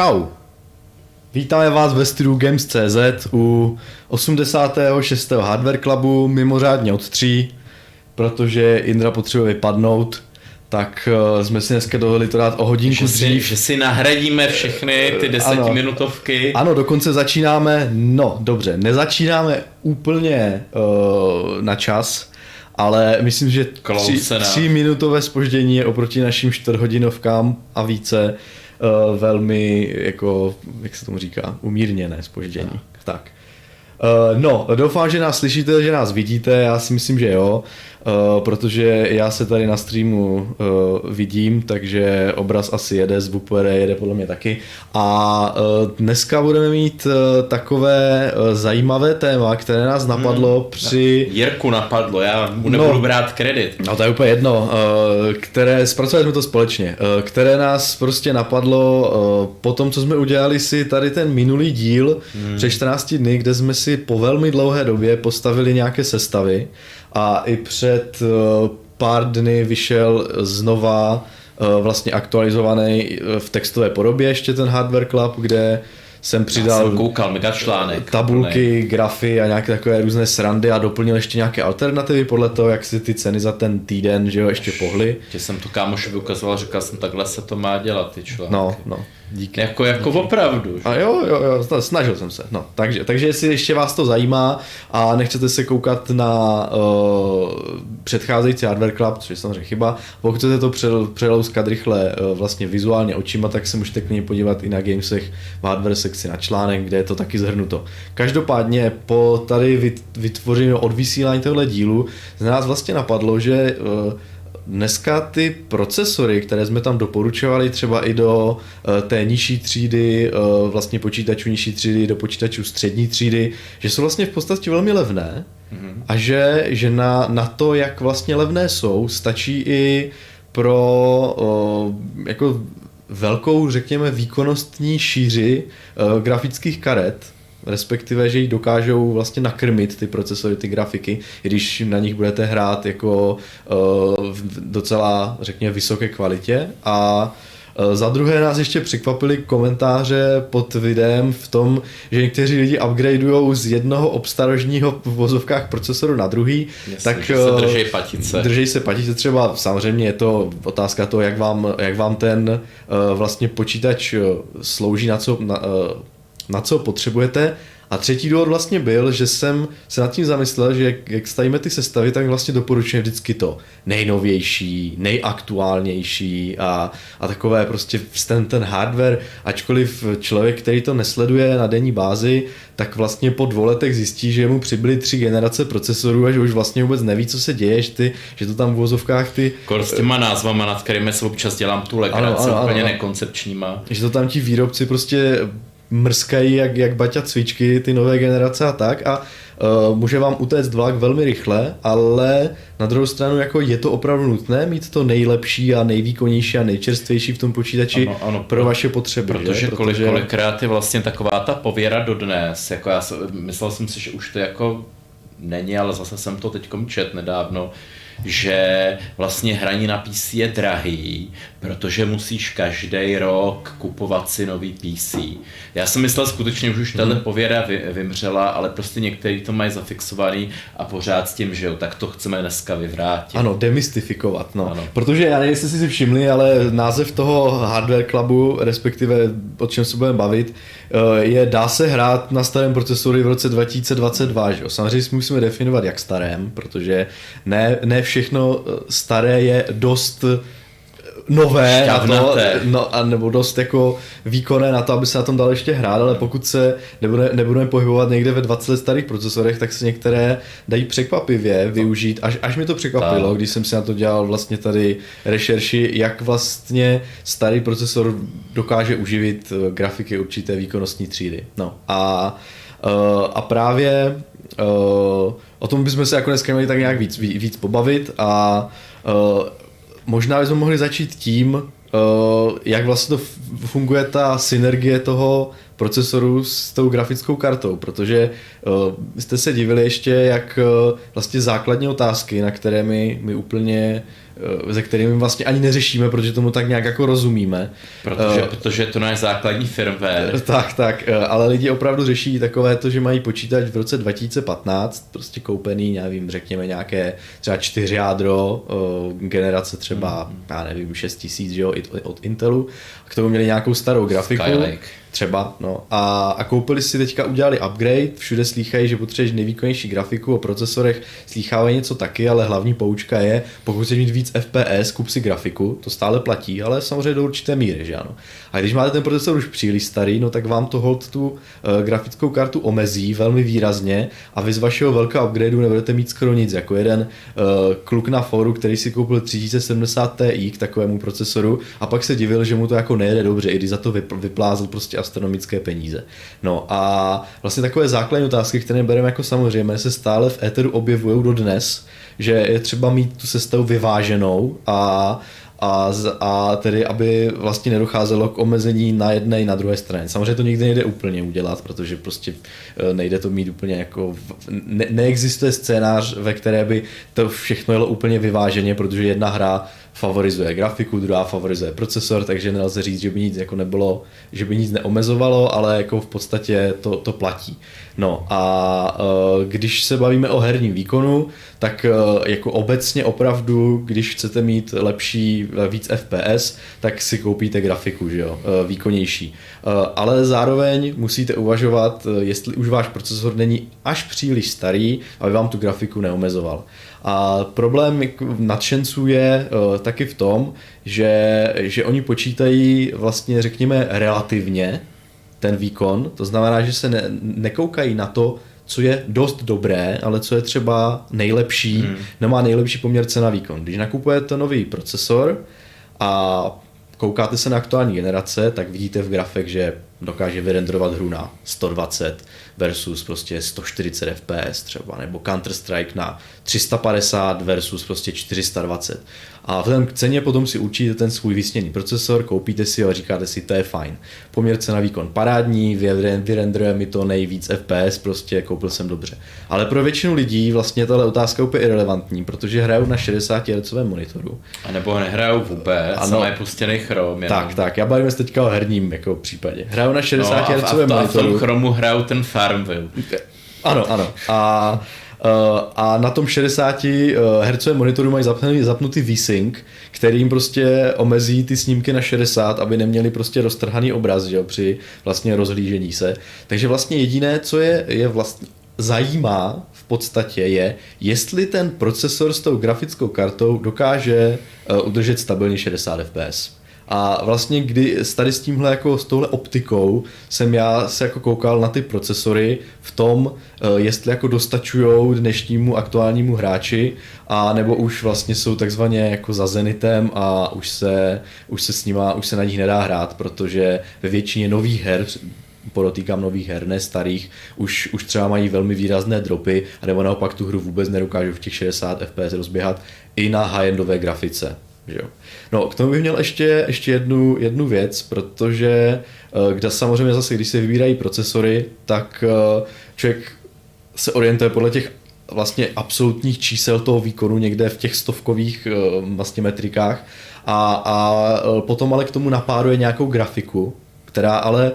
Čau, vítáme vás ve studiu Games.cz u 86. Hardware Clubu, mimořádně od 3, protože Indra potřebuje vypadnout, tak jsme si dneska dovedli to dát o hodinku dřív. Že si nahradíme všechny ty desetiminutovky. Ano, dokonce začínáme, no dobře, nezačínáme úplně na čas, ale myslím, že 3-minutové zpoždění je oproti našim 4hodinovkám a více velmi, jako, jak se tomu říká, umírněné zpoždění. Tak. No, doufám, že nás slyšíte, že nás vidíte, já si myslím, že jo, protože já se tady na streamu vidím, takže obraz asi jede, z Upere jede podle mě taky. A dneska budeme mít takové zajímavé téma, které nás napadlo při... Jirku napadlo, já mu nebudu brát kredit. No to je úplně jedno, které, zpracovali jsme to společně, které nás prostě napadlo po tom, co jsme udělali si tady ten minulý díl před 14 dny, kde jsme si po velmi dlouhé době postavili nějaké sestavy. A i před pár dny vyšel znova vlastně aktualizovaný v textové podobě ještě ten Hardware Club, kde jsem přidal tabulky, grafy a nějaké takové různé srandy a doplnil ještě nějaké alternativy podle toho, jak si ty ceny za ten týden, že jo, ještě pohly. Tě jsem to kámošovi ukazoval, říkal jsem, takhle se to má dělat, ty články. No. Díky. Jako díky. Opravdu. Že? A jo, snažil jsem se. No, takže jestli ještě vás to zajímá a nechcete se koukat na předcházející Hardware Club, což je samozřejmě chyba, pokud chcete to přelouskat rychle vlastně vizuálně očima, tak se můžete k něj podívat i na Gamesech v hardware sekci na článek, kde je to taky zhrnuto. Každopádně po tady vytvoření odvysílání tohle dílu z nás vlastně napadlo, že dneska ty procesory, které jsme tam doporučovali třeba i do té nižší třídy, vlastně počítačů nižší třídy, do počítačů střední třídy, že jsou vlastně v podstatě velmi levné a že na to, jak vlastně levné jsou, stačí i pro jako velkou, řekněme, výkonnostní šíři grafických karet, respektive, že ji dokážou vlastně nakrmit ty procesory, ty grafiky, když na nich budete hrát jako v docela, řekněme, vysoké kvalitě. A za druhé nás ještě překvapily komentáře pod videem v tom, že někteří lidi upgradeujou z jednoho obstarožního v vozovkách procesoru na druhý. Jasně, tak se držej se patice třeba, samozřejmě je to otázka toho, jak vám ten vlastně počítač slouží, na co potřebujete. A třetí důvod vlastně byl, že jsem se nad tím zamyslel, že jak stavíme ty sestavy, tak vlastně doporučuji vždycky to nejnovější, nejaktuálnější a takové prostě ten hardware, ačkoliv člověk, který to nesleduje na denní bázi, tak vlastně po 2 letech zjistí, že mu přibyly 3 generace procesorů a že už vlastně vůbec neví, co se děje, že to tam v uvozovkách ty... S těma názvama, nad kterými se občas dělám tu legraci, úplně nekoncepčníma. Že to tam ti výrobci prostě mrskají jak baťa cvičky, ty nové generace a tak, a může vám utéct vlak velmi rychle, ale na druhou stranu jako je to opravdu nutné mít to nejlepší a nejvýkonnější a nejčerstvější v tom počítači pro vaše potřeby. Protože kolikrát je vlastně taková ta pověra dodnes, jako já myslel jsem si, že už to jako není, ale zase jsem to teďkom čet nedávno, že vlastně hraní na PC je drahý, protože musíš každý rok kupovat si nový PC. Já jsem myslel skutečně, že už tato pověra vymřela, ale prostě někteří to mají zafixovaný a pořád s tím, že jo, tak to chceme dneska vyvrátit. Ano, demystifikovat, no. Ano. Protože já nevím, jestli jste si všimli, ale název toho Hardware Clubu, respektive o čem se budeme bavit, je dá se hrát na starém procesoru v roce 2022, že jo. Samozřejmě musíme definovat jak starém, protože ne všechno staré je dost nové na to, nebo dost jako výkonné na to, aby se na tom dalo ještě hrát, ale pokud se nebudeme pohybovat někde ve 20 let starých procesorech, tak se některé dají překvapivě využít, až mi to překvapilo, když jsem si na to dělal vlastně tady rešerši, jak vlastně starý procesor dokáže uživit grafiky určité výkonnostní třídy. No a právě o tom bychom se jako dneska měli tak nějak víc pobavit a možná bychom mohli začít tím, jak vlastně to funguje ta synergie toho procesoru s tou grafickou kartou, protože jste se divili ještě, jak vlastně základní otázky, na které my úplně, ze kterými vlastně ani neřešíme, protože tomu tak nějak jako rozumíme. Protože to není základní firmware. Tak, ale lidi opravdu řeší takové to, že mají počítač v roce 2015, prostě koupený, nevím, řekněme nějaké třeba 4 jádro, generace třeba, já nevím, 6000, že jo, od Intelu, k tomu měli nějakou starou grafiku. Skylake. Třeba, no. A koupili si teďka, udělali upgrade, všude slýchají, že potřebuješ nejvýkonnější grafiku, o procesorech slýchávají něco taky, ale hlavní poučka je, pokud chceš mít víc FPS, kup si grafiku, to stále platí, ale samozřejmě do určité míry, že ano. A když máte ten procesor už příliš starý, no tak vám to hold tu grafickou kartu omezí velmi výrazně a vy z vašeho velkého upgradeu nebudete mít skoro nic, jako jeden kluk na fóru, který si koupil 3070 Ti k takovému procesoru a pak se divil, že mu to jako nejede dobře, i když za to vyplázl prostě astronomické peníze. No a vlastně takové základní otázky, které bereme jako samozřejmě, se stále v éteru objevují dodnes, že je třeba mít tu sestavu vyváženou a tedy, aby vlastně nedocházelo k omezení na jedné i na druhé straně. Samozřejmě to nikdy nejde úplně udělat, protože prostě nejde to mít úplně jako... Neexistuje scénář, ve které by to všechno jelo úplně vyváženě, protože jedna hra favorizuje grafiku, druhá favorizuje procesor, takže nelze říct, že by nic jako nebylo, že by nic neomezovalo, ale jako v podstatě to platí. No a když se bavíme o herním výkonu, tak jako obecně opravdu, když chcete mít lepší, víc FPS, tak si koupíte grafiku, že jo, výkonnější. Ale zároveň musíte uvažovat, jestli už váš procesor není až příliš starý, aby vám tu grafiku neomezoval. A problém nadšenců je taky v tom, že oni počítají vlastně řekněme relativně ten výkon, to znamená, že se nekoukají na to, co je dost dobré, ale co je třeba nejlepší, nemá nejlepší poměr cena výkon. Když nakupujete nový procesor a koukáte se na aktuální generace, tak vidíte v grafech, že dokáže vyrenderovat hru na 120 versus prostě 140 FPS třeba, nebo Counter-Strike na 350 versus prostě 420. A v té ceně potom si určíte ten svůj vysněný procesor, koupíte si ho a říkáte si, to je fajn. Poměr cena výkon parádní, vyrenderuje mi to nejvíc FPS, prostě koupil jsem dobře. Ale pro většinu lidí vlastně tahle otázka je úplně irelevantní, protože hrajou na 60 Hz monitoru. A nebo nehrajou vůbec, ano, mají pustěný Chrome. Tak, já bavíme se teďka o herním jako případě. Hrajou na 60 Hz monitoru. A v Chromu hrajou ten Farmville. Ano. A na tom 60 Hz monitoru mají zapnutý V-Sync, který jim prostě omezí ty snímky na 60, aby neměli prostě roztrhaný obraz, že jo, při vlastně rozhlížení se. Takže vlastně jediné, co je vlastně zajímá v podstatě je, jestli ten procesor s tou grafickou kartou dokáže udržet stabilně 60 FPS. A vlastně kdy tady s tímhle jako s touhle optikou jsem já se jako koukal na ty procesory v tom, jestli jako dostačujou dnešnímu aktuálnímu hráči a nebo už vlastně jsou takzvaně jako za zenitem a už se na nich nedá hrát, protože ve většině nových her, podotýkám nových her, ne starých, už třeba mají velmi výrazné dropy a nebo naopak tu hru vůbec nedokážu v těch 60 FPS rozběhat i na high-endové grafice. Jo. No, k tomu bych měl ještě jednu věc, protože kde samozřejmě zase, když se vybírají procesory, tak člověk se orientuje podle těch vlastně absolutních čísel toho výkonu někde v těch stovkových vlastně metrikách a potom ale k tomu napáduje nějakou grafiku, která ale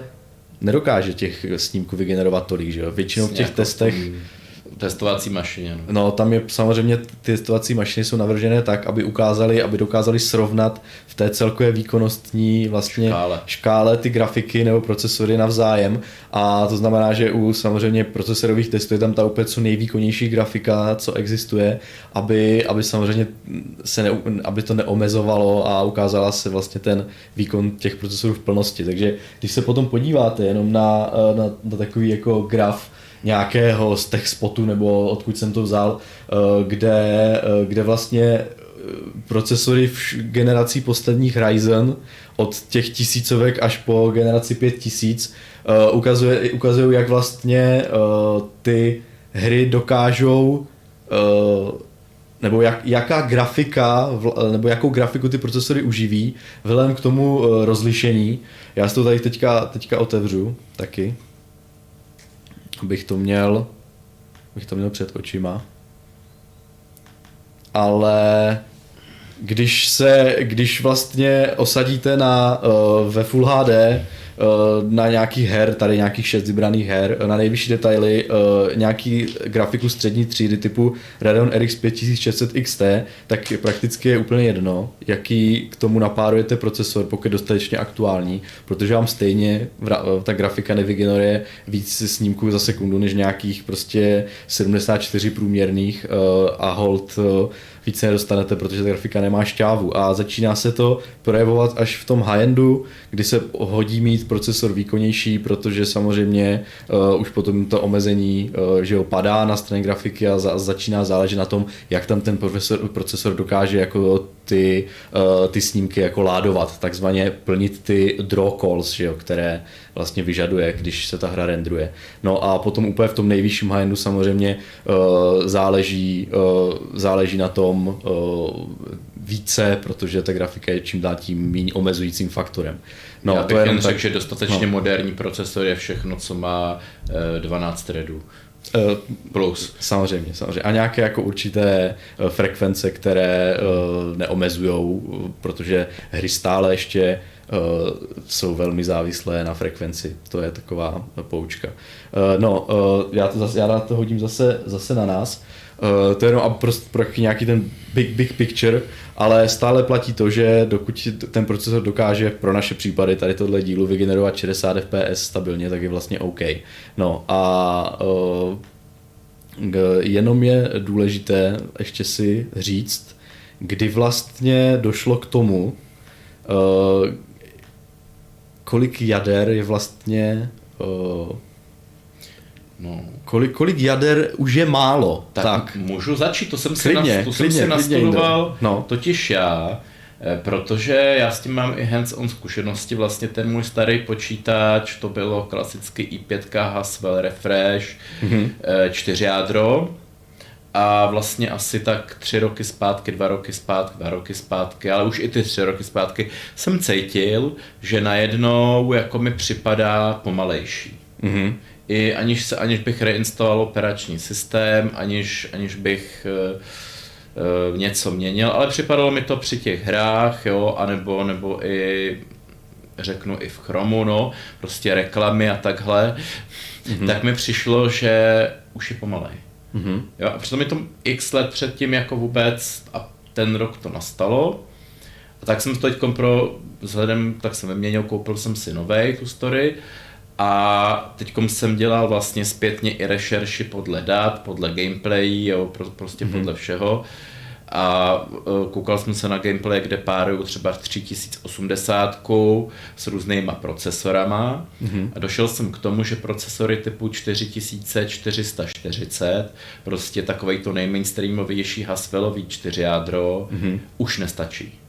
nedokáže těch snímků vygenerovat tolik, že jo? Většinou v těch testech testovací mašině. No tam je samozřejmě, ty testovací mašiny jsou navržené tak, aby dokázali srovnat v té celkové výkonnostní vlastně škále ty grafiky nebo procesory navzájem. A to znamená, že u samozřejmě procesorových testů je tam ta úplně co nejvýkonnější grafika, co existuje, aby samozřejmě aby to neomezovalo a ukázala se vlastně ten výkon těch procesorů v plnosti. Takže když se potom podíváte jenom na takový jako graf nějakého z těch spotů, nebo odkud jsem to vzal, kde vlastně procesory v generací posledních Ryzen od těch tisícovek až po generaci 5000 ukazují, jak vlastně ty hry dokážou nebo jaká grafika, nebo jakou grafiku ty procesory uživí, vzhledem k tomu rozlišení. Já si to tady teďka otevřu taky, abych to měl před očima. Ale když vlastně osadíte ve Full HD na nějakých her, tady nějakých 6 vybraných her, na nejvyšší detaily nějaký grafiku střední třídy typu Radeon RX 5600 XT, tak prakticky je úplně jedno, jaký k tomu napárujete procesor, pokud je dostatečně aktuální, protože vám stejně ta grafika nevygeneruje víc snímků za sekundu, než nějakých prostě 74 průměrných a hold víc nedostanete, protože ta grafika nemá šťávu a začíná se to projevovat až v tom high-endu, kdy se hodí mít procesor výkonnější, protože samozřejmě už potom to omezení, že ho padá na straně grafiky a začíná záležet na tom, jak tam ten procesor dokáže jako ty snímky jako ládovat, takzvaně plnit ty draw calls, že jo, které vlastně vyžaduje, když se ta hra rendruje. No a potom úplně v tom nejvyšším high-endu samozřejmě záleží na tom více, protože ta grafika je čím dál tím méně omezujícím faktorem. No, já to bych jen tak... řekl, že dostatečně moderní procesor je všechno, co má 12 threadů. Plus. Samozřejmě. A nějaké jako určité frekvence, které neomezujou, protože hry stále ještě jsou velmi závislé na frekvenci. To je taková poučka. No, já to hodím zase na nás. To je jenom pro nějaký ten big picture, ale stále platí to, že dokud ten procesor dokáže pro naše případy tady tohle dílu vygenerovat 60 fps stabilně, tak je vlastně OK. No a jenom je důležité ještě si říct, kdy vlastně došlo k tomu, kolik jader je vlastně... Kolik jader už je málo. Tak. Můžu začít, to jsem si nastudoval, no. Totiž já, protože já s tím mám i hands-on zkušenosti, vlastně ten můj starý počítač, to bylo klasicky i5 Haswell Refresh, 4 jádro a vlastně asi tak 2 roky zpátky, ale už i ty 3 roky zpátky jsem cítil, že najednou jako mi připadá pomalejší. Mm-hmm. I aniž bych reinstaloval operační systém, aniž bych něco měnil, ale připadalo mi to při těch hrách, jo, anebo i v Chromu, no, prostě reklamy a takhle, tak mi přišlo, že už je pomalej. Mm-hmm. Jo, a přitom mi to x let předtím jako vůbec, a ten rok to nastalo, a tak jsem to teď koupil jsem si novej tu story, a teď jsem dělal vlastně zpětně i rešerši podle dat, podle gameplay, jo, prostě podle všeho. A koukal jsem se na gameplay, kde páruju třeba 3080 s různýma procesorama. A došel jsem k tomu, že procesory typu 4440, prostě takovej to nejmainstreamovější Haswellový 4 jádro, už nestačí.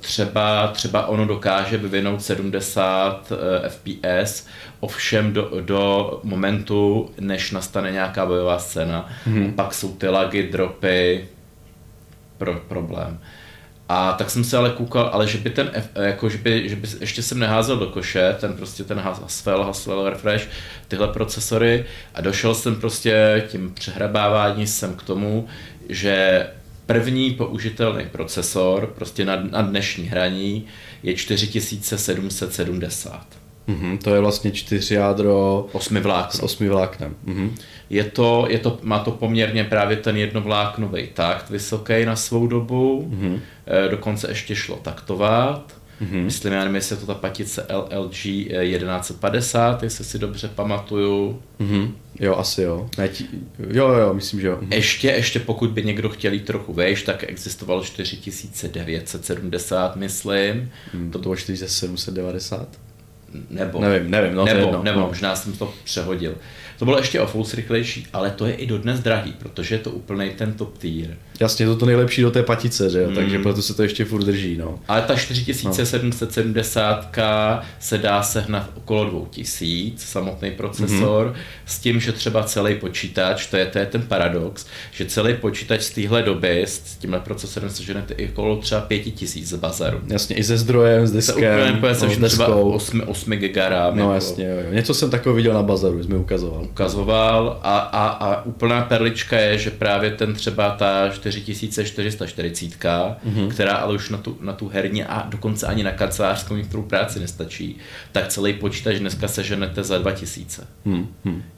Třeba ono dokáže vyvinout 70 FPS, ovšem do momentu, než nastane nějaká bojová scéna. Pak jsou ty lagy, dropy, problém. A tak jsem se ale koukal, ale že by ten, jako že by ještě jsem neházel do koše, ten Haswell Refresh, tyhle procesory, a došel jsem prostě tím přehrabáváním sem k tomu, že první použitelný procesor prostě na dnešní hraní je 4770. To je vlastně 4 jádro 8 vláknem. Má to poměrně právě ten jednovláknový takt vysoký na svou dobu, dokonce ještě šlo taktovat. Myslím, já nevím, jestli je to ta patice LLG-1150, jestli si dobře pamatuju. Jo, asi jo. Jo, myslím, že jo. Ještě pokud by někdo chtěl jít trochu vejš, tak existovalo 4970, myslím. To bylo 4790? Nebo, nevím, no, nebo možná jsem to přehodil. To bylo ještě o fous rychlejší, ale to je i dodnes drahý, protože je to úplnej ten top tier. Jasně, to nejlepší do té patice, že? Takže proto se to ještě furt drží. No. Ale ta 4770 se dá sehnat okolo 2000, samotný procesor, s tím, že třeba celý počítač, to je ten paradox, že celý počítač z téhle doby s tímhle procesorem seženete i okolo třeba 5000 z bazaru. Jasně, i ze zdrojem, s diskem, třeba 8 giga RAM. No jasně, jo. Něco jsem takového viděl na bazaru, jsi mi ukazoval a úplná perlička je, že právě ten třeba ta 4440, která ale už na tu herní a dokonce ani na kancelářskou některou práci nestačí, tak celý počítač dneska seženete za 2000.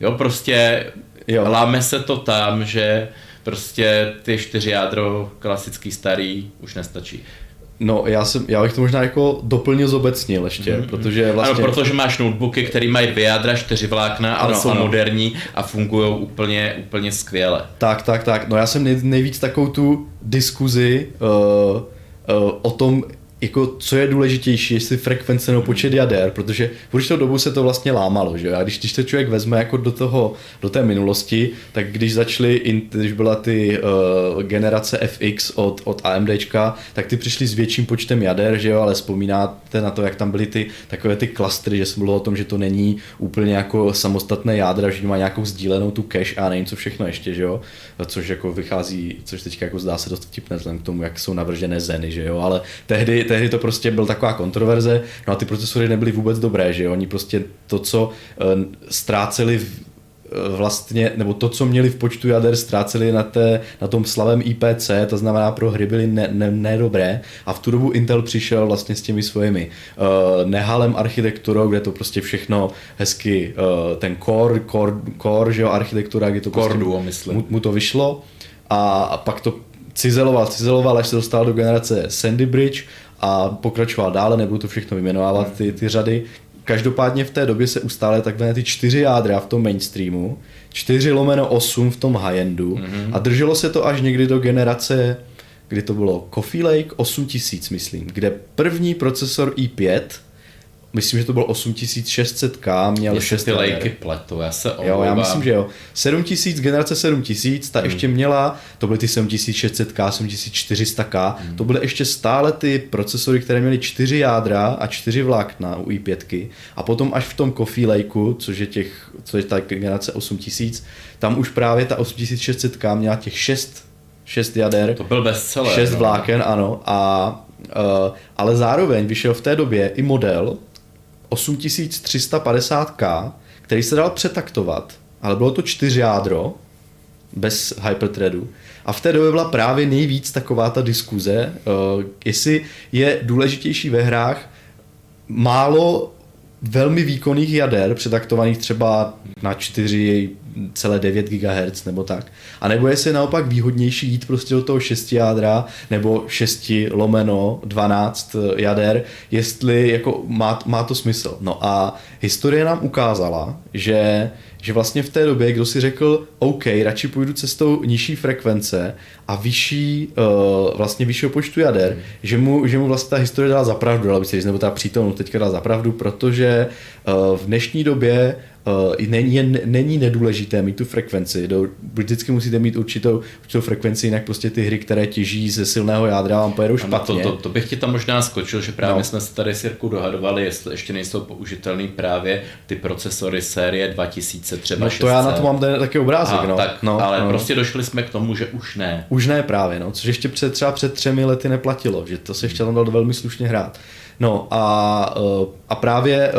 Jo, prostě jo. Láme se to tam, že prostě ty 4 jádro klasický starý už nestačí. No, já bych to možná jako doplně zobecnil ještě, protože vlastně... Ano, protože máš notebooky, které mají 2 jádra, 4 vlákna, ale jsou moderní a fungují úplně skvěle. Tak. No já jsem nejvíc takovou tu diskuzi o tom, jako co je důležitější, jestli frekvence nebo počet jader, protože v určitou dobu se to vlastně lámalo, že? A když to člověk vezme jako do té minulosti, tak když byla ty generace FX od AMDčka, tak ty přišly s větším počtem jader, že jo, ale vzpomínáte na to, jak tam byly ty takové ty klastry, že se mluvilo o tom, že to není úplně jako samostatné jádra, že má nějakou sdílenou tu cache a nevím co všechno ještě, že jo, což jako vychází, což teďka jako zdá se dost vtipné vzhledem k tomu, jak jsou navržené Zeny, že jo, ale tehdy to prostě byla taková kontroverze, no a ty procesory nebyly vůbec dobré, že jo, oni prostě to, co ztráceli vlastně, nebo to, co měli v počtu jader, ztráceli na tom slavém IPC, to znamená pro hry byly nedobré a v tu dobu Intel přišel vlastně s těmi svými nehalem architekturou, kde to prostě všechno hezky, ten Core, že jo, architektura, kde to prostě mu to vyšlo a pak to cizeloval, až se dostal do generace Sandy Bridge a pokračoval dále, nebudu to všechno vyjmenovávat, ty řady. Každopádně v té době se ustále takové ty 4 jádra v tom mainstreamu, 4/8 v tom high-endu a drželo se to až někdy do generace, kdy to bylo Coffee Lake 8000, myslím, kde první procesor i5, myslím, že to bylo 8600K, měl 6 jader. Ty lejky pletou, já se omlouvám. Jo, já myslím, že jo. 7000, generace 7000, ta ještě měla, to byly ty 7600K, 7400K, to byly ještě stále ty procesory, které měly 4 jádra a 4 vlákna u i5. A potom až v tom Coffee Lakeu, což je ta generace 8000, tam už právě ta 8600K měla těch 6 jader. To byl bestseller. 6 vláken, ano. Ale zároveň vyšel v té době i model 8350K, který se dal přetaktovat, ale bylo to 4 jádro, bez hyperthreadu. A v té době byla právě nejvíc taková ta diskuze, jestli je důležitější ve hrách málo velmi výkonných jader, přetaktovaných třeba na 4,9 GHz nebo tak. A nebo jestli je naopak výhodnější jít prostě do toho 6 jádra nebo 6/12 jader, jestli jako má to smysl. No a historie nám ukázala, že vlastně v té době, kdo si řekl, OK, radši půjdu cestou nižší frekvence a vyššího počtu jader, že mu vlastně ta historie dala za pravdu, nebo ta přítomnost teďka dala za pravdu, protože v dnešní době není nedůležité mít tu frekvenci. Vždycky musíte mít určitou frekvenci, jinak prostě ty hry, které těží ze silného jádra, vám pojedou špatně. To bych ti tam možná skočil, že právě jsme se tady s Jirkou dohadovali, jestli ještě nejsou použitelný právě ty procesory série 2000 třeba 600. No to já na to mám taky obrázek. Prostě došli jsme k tomu, že už ne. Už ne právě, no, což ještě před 3 lety neplatilo, že to se ještě tam dalo velmi slušně hrát. No a právě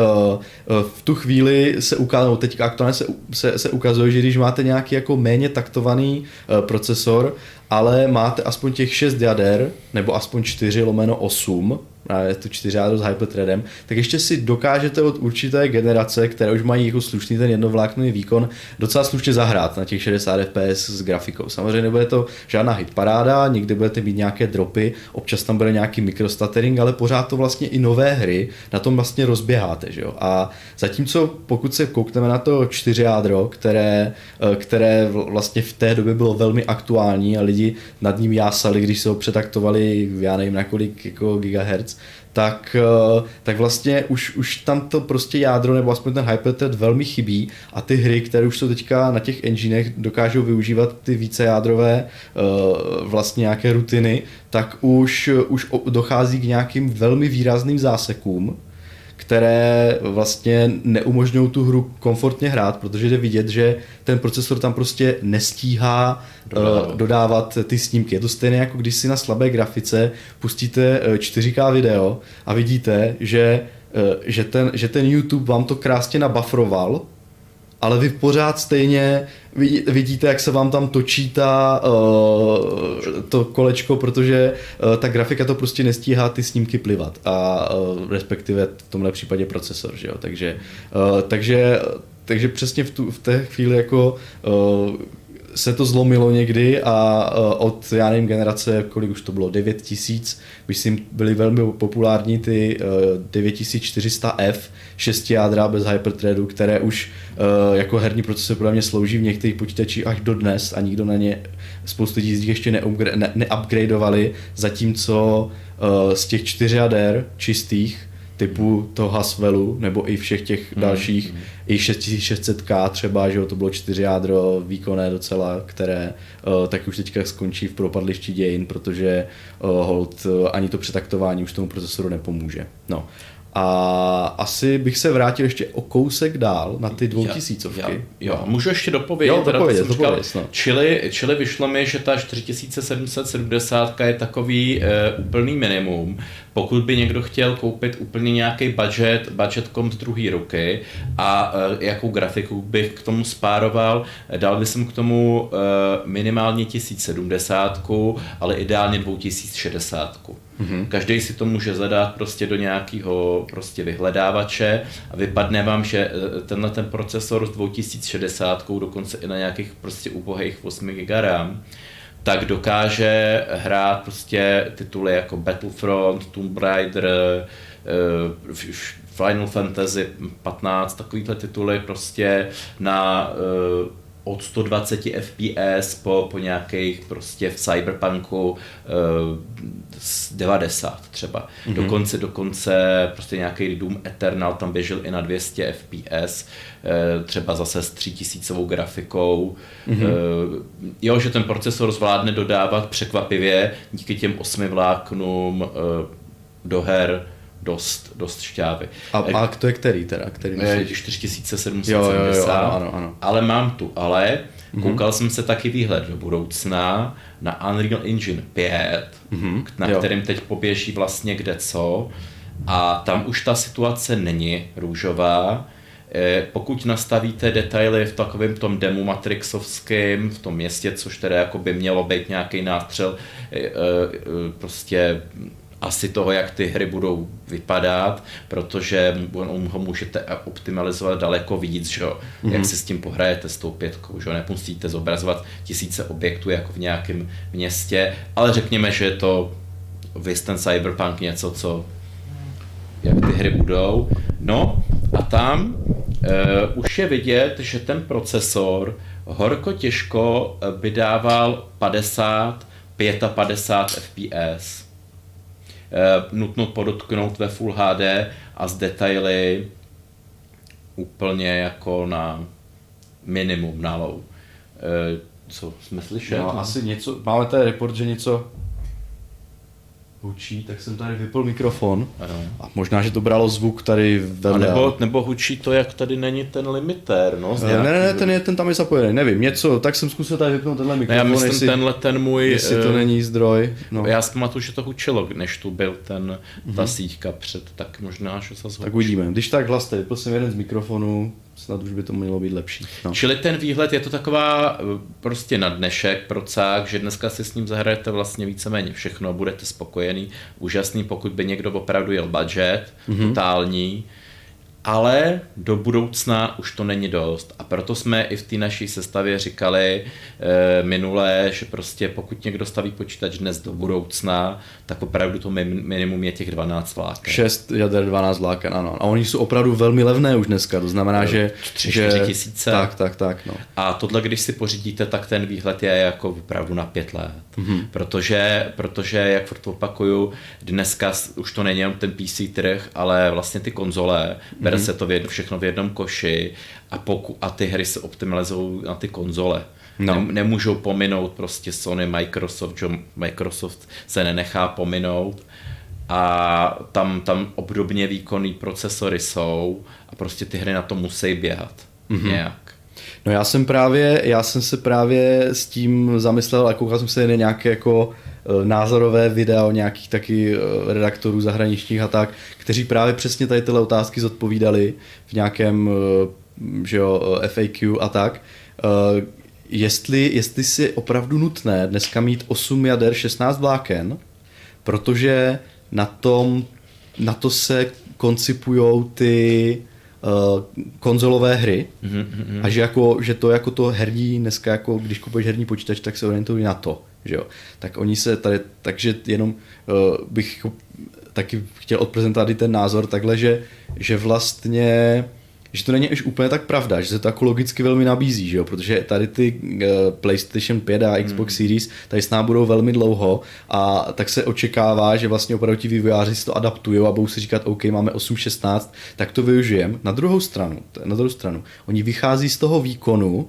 v tu chvíli se ukázalo, teď aktuálně se ukazuje, že když máte nějaký jako méně taktovaný procesor, ale máte aspoň těch 6 jader, nebo aspoň 4/8, právě tu 4 jádro s hyperthreadem, tak ještě si dokážete od určité generace, které už mají jako slušný ten jednovláknový výkon, docela slušně zahrát na těch 60 fps s grafikou. Samozřejmě nebude to žádná hitparáda, někdy budete mít nějaké dropy, občas tam bude nějaký mikrostuttering, ale pořád to vlastně i nové hry na tom vlastně rozběháte, že jo. A zatímco pokud se koukneme na to 4 jádro, které vlastně v té době bylo velmi aktuální a lidi nad ním jásali, když se ho přetaktovali, já nevím na kolik jako gigahertz, tak vlastně už tam to prostě jádro, nebo aspoň ten hyperthread velmi chybí a ty hry, které už jsou teďka na těch enginech, dokážou využívat ty vícejádrové vlastně nějaké rutiny, tak už dochází k nějakým velmi výrazným zásekům, které vlastně neumožňují tu hru komfortně hrát, protože jde vidět, že ten procesor tam prostě nestíhá dodávat ty snímky. Je to stejné, jako když si na slabé grafice pustíte 4K video a vidíte, že ten YouTube vám to krásně nabufferoval, ale vy pořád stejně vidíte, jak se vám tam točí to kolečko, protože ta grafika to prostě nestíhá ty snímky plivat a respektive v tomhle případě procesor, že jo? Takže přesně v té chvíli jako se to zlomilo někdy a od, já nevím, generace, kolik už to bylo, 9000, myslím, byly velmi populární ty 9400F, 6 jádra bez hyperthreadu, které už jako herní procesor pro mě slouží v některých počítačích až dodnes a nikdo na ně, spoustu lidí z nich ještě neupgradeovali, zatímco z těch 4 jader čistých, typu toho Haswellu, nebo i všech těch dalších, i 6600K třeba, že jo, to bylo 4 jádro výkonné docela, které tak už teďka skončí v propadlišti dějin, protože hold ani to přetaktování už tomu procesoru nepomůže. No. A asi bych se vrátil ještě o kousek dál na ty 2000. Jo, můžu ještě dopovědět. No. Čili vyšlo mi, že ta 4770 je takový úplný minimum. Pokud by někdo chtěl koupit úplně nějaký budget komp z druhé ruky a jakou grafiku bych k tomu spároval, dal bych k tomu minimálně 1070, ale ideálně 2060. Mm-hmm. Každý si to může zadat prostě do nějakého prostě vyhledávače a vypadne vám, že tenhle ten procesor s 2060, dokonce i na nějakých prostě ubohých 8 GB RAM, tak dokáže hrát prostě tituly jako Battlefront, Tomb Raider, Final Fantasy 15, takovýhle tituly prostě na od 120 FPS po nějakých prostě v Cyberpunku 90 třeba. Mm-hmm. Dokonce prostě nějaký Doom Eternal tam běžel i na 200 FPS, třeba zase s 3000 grafikou. Mm-hmm. Jo, že ten procesor zvládne dodávat překvapivě díky těm 8 vláknům do her dost šťávy. A to je který teda? Který 4770. Jo, ano. Ale mám tu, koukal jsem se taky výhled do budoucna na Unreal Engine 5, na kterém teď poběží vlastně kde co a tam už ta situace není růžová. Pokud nastavíte detaily v takovém tom demo matrixovském, v tom městě, což teda jako by mělo být nějaký nástřel prostě asi toho, jak ty hry budou vypadat, protože ho můžete optimalizovat daleko víc, že? Jak si s tím pohrajete, s tou 5, že? Nemusíte zobrazovat tisíce objektů jako v nějakém městě, ale řekněme, že je to ten Cyberpunk něco, co jak ty hry budou. No a tam už je vidět, že ten procesor horko těžko by dával 50, 55 FPS. Nutno podotknout ve Full HD a z detaily úplně jako na minimum, na low. Co jsme slyšeli? No, asi něco, máme tady report, že něco hučí, tak jsem tady vypl mikrofon. Ano. A možná, že to bralo zvuk tady vedle. Nebo hučí to, jak tady není ten limiter, no? Ne, ten tam je zapojený, nevím, něco, tak jsem zkusil tady vypnout tenhle mikrofon, já myslím, jestli, ten můj, jestli to není zdroj. No. Já jsem matu, že to hučelo, než tu byl ta síťka před, tak možná, že se zhučí. Tak uvidíme, když tak hlaste, vypl jsem jeden z mikrofonů, snad už by to mělo být lepší. No. Čili ten výhled je to taková prostě na dnešek procák, že dneska si s ním zahrajete vlastně víceméně všechno, budete spokojený, úžasný, pokud by někdo opravdu jel budget, totální, ale do budoucna už to není dost. A proto jsme i v té naší sestavě říkali minule, že prostě pokud někdo staví počítač dnes do budoucna, tak opravdu to minimum je těch 12 vláken. 6 jader, 12 vláken, ano. A oni jsou opravdu velmi levné už dneska, to znamená, že 3-4 tisíce. Tak. No. A tohle, když si pořídíte, tak ten výhled je jako opravdu na 5 let. Mm-hmm. Protože jak furt opakuju, dneska už to není ten PC trh, ale vlastně ty konzole, bere se to všechno v jednom koši a ty hry se optimalizují na ty konzole. No. Nemůžou pominout prostě Sony, Microsoft, že Microsoft se nenechá pominout a tam obdobně výkonný procesory jsou a prostě ty hry na to musí běhat nějak. No já jsem se právě s tím zamyslel a koukal jsem se na nějaké jako názorové videa nějakých taky redaktorů zahraničních a tak, kteří právě přesně tady tyhle otázky zodpovídali v nějakém FAQ a tak. Jestli si opravdu nutné dneska mít 8 jader 16 vláken, protože na to se koncipujou ty konzolové hry a že to herní dneska, jako když kupuješ herní počítač, tak se orientují na to, že jo. Tak oni se tady, takže jenom bych taky chtěl odprezentovat i ten názor takhle, že vlastně, že to není už úplně tak pravda, že se to jako logicky velmi nabízí, že jo, protože tady ty PlayStation 5 a Xbox Series tady s námi budou velmi dlouho a tak se očekává, že vlastně opravdu ti vývojáři si to adaptujou a budou si říkat, OK, máme 8.16, tak to využijeme. Na druhou stranu, oni vychází z toho výkonu,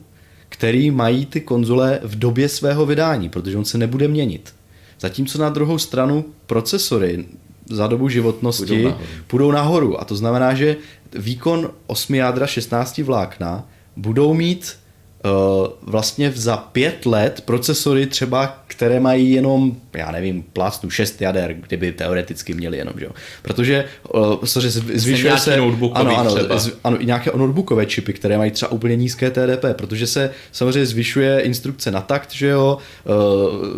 který mají ty konzole v době svého vydání, protože on se nebude měnit. Zatímco na druhou stranu procesory za dobu životnosti půjdou nahoru a to znamená, že výkon 8 jádra 16 vlákna budou mít vlastně za 5 let procesory třeba, které mají jenom, já nevím, plácnu 6 jader, kdyby teoreticky měli jenom, že jo. Protože zvyšuje se nějaké notebookové čipy, které mají třeba úplně nízké TDP, protože se samozřejmě zvyšuje instrukce na takt, že jo,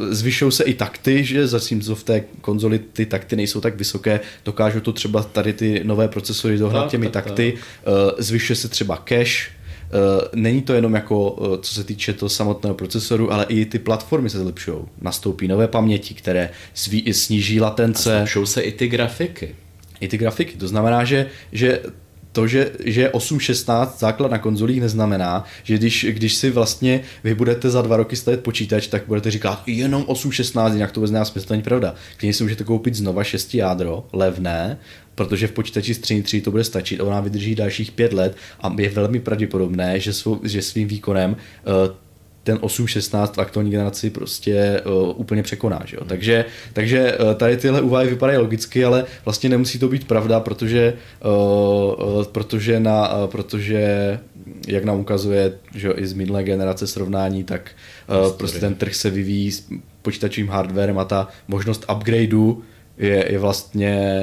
zvyšují se i takty, že zatímco v té konzoli ty takty nejsou tak vysoké, dokážou to třeba tady ty nové procesory dohnat těmi takty, zvyšuje se třeba cache. Není to jenom jako, co se týče toho samotného procesoru, ale i ty platformy se zlepšují. Nastoupí nové paměti, které sníží latence. A zlepšou se i ty grafiky. To znamená, že 8.16 základ na konzolích neznamená, že když si vlastně vy budete za 2 roky stavět počítač, tak budete říkat jenom 8.16, jinak to vůbec nemá smysl, není pravda. Klidně si můžete koupit znova 6 jádro, levné, protože v počítači z 3.3 to bude stačit a ona vydrží dalších 5 let a je velmi pravděpodobné, že svým výkonem ten 8.16 v aktuální generaci prostě úplně překoná. Že jo? Takže tady tyhle úvahy vypadají logicky, ale vlastně nemusí to být pravda, protože jak nám ukazuje, že jo, i z minulé generace srovnání, tak prostě ten trh se vyvíjí s počítačovým hardwarem a ta možnost upgradeu je vlastně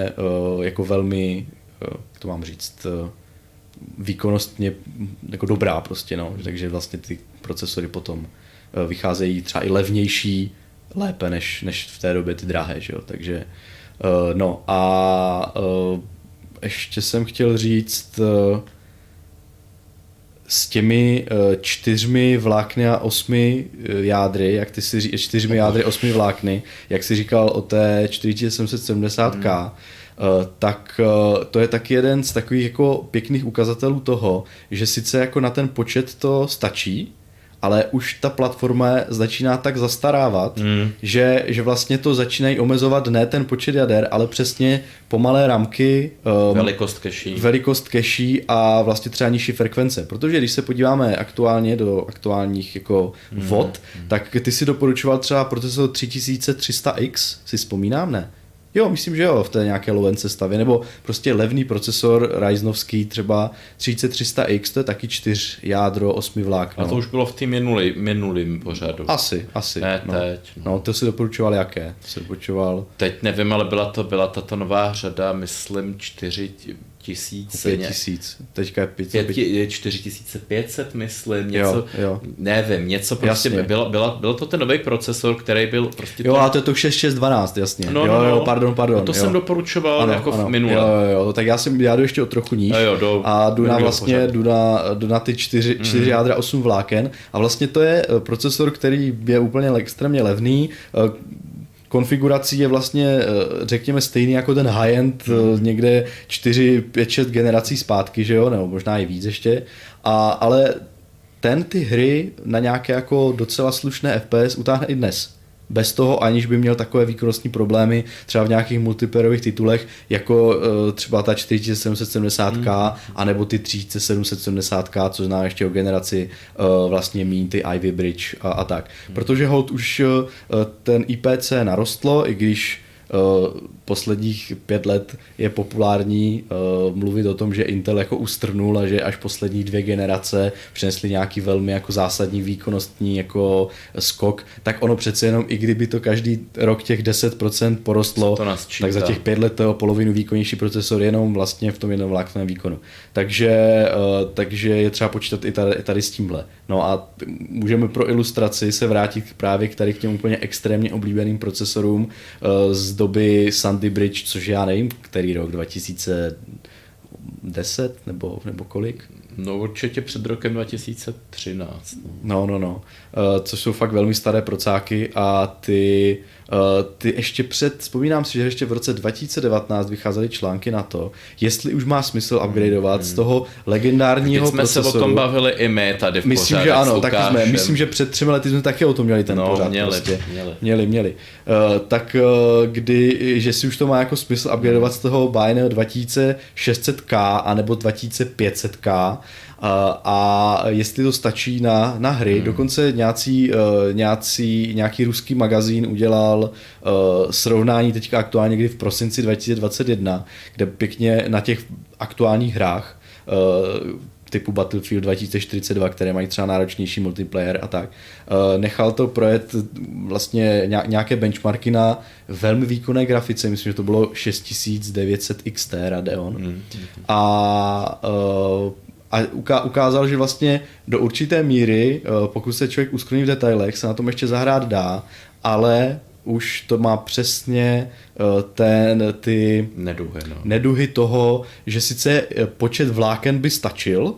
jako velmi, jak to mám říct, výkonnostně jako dobrá prostě, no. Takže vlastně ty procesory potom vycházejí třeba i levnější, lépe než v té době ty drahé, že jo. Takže no a ještě jsem chtěl říct s těmi 4 vlákny a 8 jádry, jak ty si říkal, 4 jádry, 8 vlákny, jak jsi říkal o té 4770K, tak to je taky jeden z takových jako pěkných ukazatelů toho, že sice jako na ten počet to stačí, ale už ta platforma začíná tak zastarávat, že vlastně to začínají omezovat ne ten počet jader, ale přesně pomalé ramky, velikost keší a vlastně třeba nižší frekvence. Protože když se podíváme aktuálně do aktuálních jako VOD, tak ty si doporučoval třeba procesor 3300X, si vzpomínám, ne? Jo, myslím, že jo, v té nějaké lovence stavě, nebo prostě levný procesor Ryzenovský, třeba 3300X, to je taky 4 jádro, 8 vlákno. A to už bylo v té minulým pořadu. Asi. Ne, no. Teď. No, to si doporučoval jaké? Teď nevím, ale byla tato nová řada, myslím, 4 tisíc. 5000. Teďka je 4500, myslím, něco. Jo. Nevím, něco prostě byl to ten nový procesor, který byl prostě ten... Jo, a to je to 6612, jasně. No, pardon. To jsem doporučoval v minule. Jo, tak já jdu ještě o trochu níž. A jdu na ty 4 jádra 8 vláken a vlastně to je procesor, který je úplně extrémně levný. Konfigurací je vlastně, řekněme, stejný jako ten high-end někde 4, 5, 6 generací zpátky, že jo, nebo možná i víc ještě. Ale ty hry na nějaké jako docela slušné FPS utáhne i dnes. Bez toho, aniž by měl takové výkonnostní problémy třeba v nějakých multiplayerových titulech, jako třeba ta 4770K, anebo ty 3770K, co zná ještě o generaci vlastně míň ty Ivy Bridge a tak. Protože holt už ten IPC narostlo, i když posledních 5 let je populární mluvit o tom, že Intel jako ustrnul a že až poslední 2 generace přinesly nějaký velmi jako zásadní výkonnostní jako skok, tak ono přece jenom, i kdyby to každý rok těch 10% porostlo, tak za těch 5 let to je o polovinu výkonnější procesor jenom vlastně v tom jednom vláknovém výkonu. Takže je třeba počítat i tady s tímhle. No a můžeme pro ilustraci se vrátit právě k těm úplně extrémně oblíbeným procesorům z doby Sandy Bridge, což já nevím, který rok, 2010 nebo kolik? No určitě před rokem 2013. No. Což jsou fakt velmi staré procáky a ty ještě vzpomínám si, že ještě v roce 2019 vycházely články na to, jestli už má smysl upgradeovat z toho legendárního procesoru. Teď jsme se o tom bavili i my tady v pořádku. Myslím, že ano, tak jsme. Myslím, že před 3 lety jsme taky o tom měli ten pořád. Měli. Tak že si už to má jako smysl upgradeovat z toho bájného 2600K anebo 2500K, a jestli to stačí na hry. Dokonce nějaký ruský magazín udělal srovnání teďka aktuálně kdy v prosinci 2021, kde pěkně na těch aktuálních hrách typu Battlefield 2042, které mají třeba náročnější multiplayer a tak. Nechal to projet vlastně nějaké benchmarky na velmi výkonné grafice, myslím, že to bylo 6900 XT Radeon. A ukázal, že vlastně do určité míry, pokud se člověk uskroní v detailech, se na tom ještě zahrát dá, ale už to má přesně ty neduhy toho, že sice počet vláken by stačil,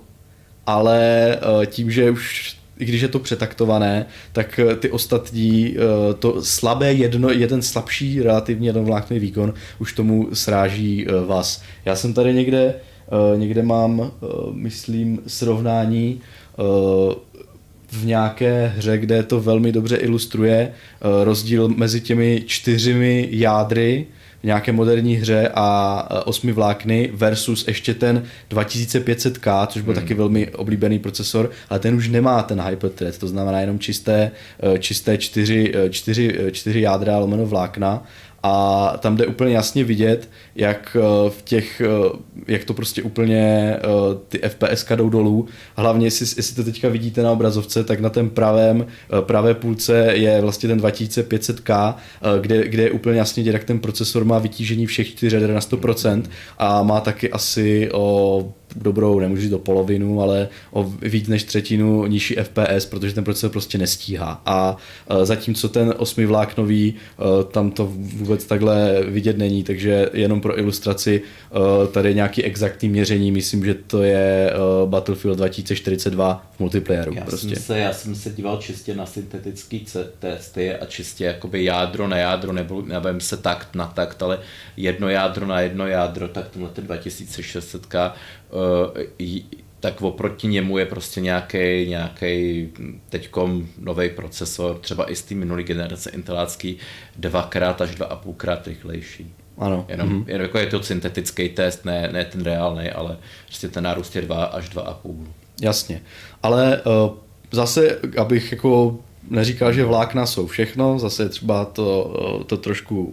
ale tím, že už i když je to přetaktované, tak ty ostatní, to slabé jeden slabší relativně jednovlákný výkon už tomu sráží vás. Já jsem tady někde mám, myslím, srovnání v nějaké hře, kde to velmi dobře ilustruje rozdíl mezi těmi 4 jádry v nějaké moderní hře a 8 vlákny versus ještě ten 2500K, což byl taky velmi oblíbený procesor, ale ten už nemá ten hyperthread, to znamená jenom čisté 4 jádra lomeno vlákna. A tam jde úplně jasně vidět, jak to prostě úplně ty FPSka jdou dolů. Hlavně, jestli to teďka vidíte na obrazovce, tak na ten pravé půlce je vlastně ten 2500K, kde je úplně jasně vidět, jak ten procesor má vytížení všech 4 jader na 100% a má taky asi o dobrou, nemůžu říct do polovinu, ale o víc než třetinu nižší FPS, protože ten procesor prostě nestíhá. A zatímco ten 8vláknový, tam to vůbec takhle vidět není, takže jenom pro ilustraci tady nějaký exaktní měření, myslím, že to je Battlefield 2042 v multiplayeru. Já jsem se díval čistě na syntetický testy a čistě jakoby jádro na jádro, nebo nevím se takt na takt, ale jedno jádro na jedno jádro, tak tenhle 2600K tak oproti němu je prostě nějaký teďkom nový procesor, třeba i z té minulé generace intelácký, 2x až 2,5x rychlejší. Ano. Jenom jako je to syntetický test, ne ten reálný, ale prostě ten nárůst je 2 až 2,5. Jasně, ale zase, abych jako neříkal, že vlákna jsou všechno, zase je třeba to trošku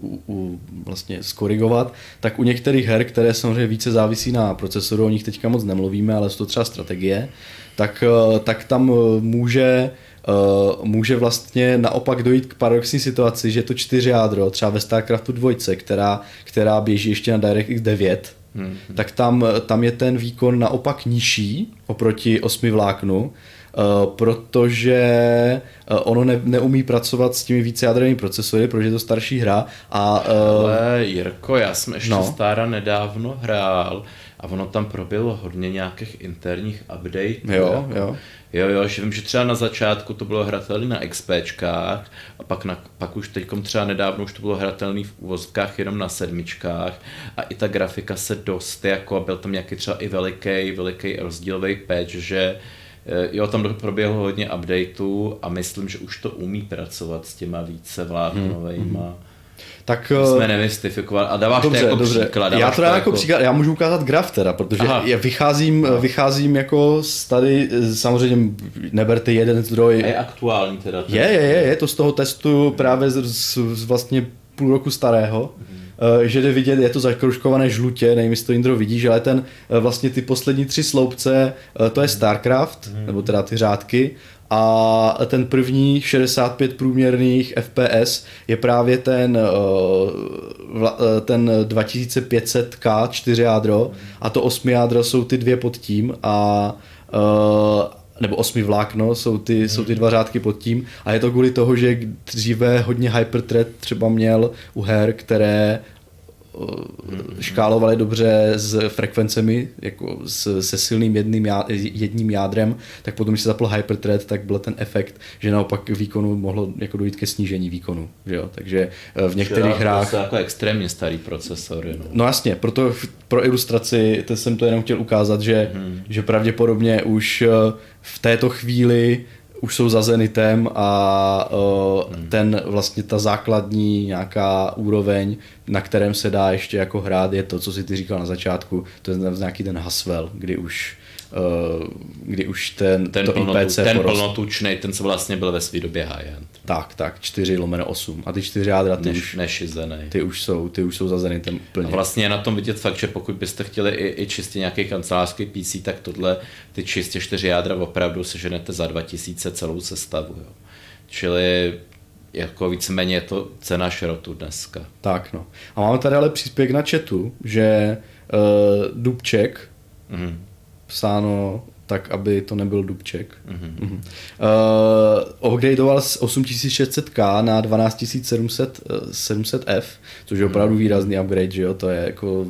vlastně skorigovat, tak u některých her, které samozřejmě více závisí na procesoru, o nich teďka moc nemluvíme, ale jsou to třeba strategie, tak tam může vlastně naopak dojít k paradoxní situaci, že to 4 jádro, třeba ve StarCraftu 2, která běží ještě na DirectX 9, tak tam je ten výkon naopak nižší oproti 8 vláknu, protože ono neumí pracovat s těmi vícejádrovými procesory, protože je to starší hra. Ale Jirko, já jsem ještě Stára nedávno hrál a ono tam proběhlo hodně nějakých interních updateů. Jo, že vím, že třeba na začátku to bylo hratelné na XPčkách a pak už teďkom třeba nedávno už to bylo hratelné v uvozovkách jenom na 7čkách a i ta grafika se dost, jako byl tam nějaký třeba i veliký rozdílový patch, že jo, tam proběhlo hodně updateů a myslím, že už to umí pracovat s těma více vláknovejma. Tak jsme nemystifikovali a dáváš dobře, to jako dobře. Příklad. Já to dám jako příklad, já můžu ukázat graf teda, protože já vycházím jako tady, samozřejmě neberte jeden zdroj. A je aktuální teda. Je to z toho testu právě z vlastně půl roku starého. Že jde vidět, je to zakroužkované žlutě, nevím, jestli to Indro vidíš, ale ten vlastně ty poslední 3 sloupce, to je StarCraft, nebo teda ty řádky, a ten první 65 průměrných FPS je právě ten 2500K 4 jádro a to 8 jádro jsou ty 2 pod tím a nebo 8 vlákno, jsou ty 2 řádky pod tím a je to kvůli toho, že dříve hodně hyperthread třeba měl u her, které škálovaly dobře s frekvencemi, jako se silným jedním jádrem, tak potom, když se zapl hyperthread, tak byl ten efekt, že naopak výkonu mohlo jako dojít ke snížení výkonu. Že jo? Takže v některých hrách... To je jako extrémně starý procesor. No jasně, proto pro ilustraci to jsem to jenom chtěl ukázat, že pravděpodobně už v této chvíli už jsou za zenitem a ten vlastně ta základní nějaká úroveň, na kterém se dá ještě jako hrát, je to, co si ty říkal na začátku, to je nějaký ten Haswell, kdy už ten IPC ten plnotučnej, ten co vlastně byl ve své době high-end. Tak, 4/8 a ty 4 jádra ty už jsou za zenitem plně. A vlastně je na tom vidět fakt, že pokud byste chtěli i čistě nějaký kancelářský PC, tak tohle, ty čistě 4 jádra opravdu seženete za 2000 celou sestavu. Jo. Čili jako víceméně je to cena šrotu dneska. Tak no. A máme tady ale příspěvek na chatu, že Dubček psáno tak, aby to nebyl Dubček. Upgradeoval z 8600K na 12700F, což je opravdu výrazný upgrade, že jo? To je jako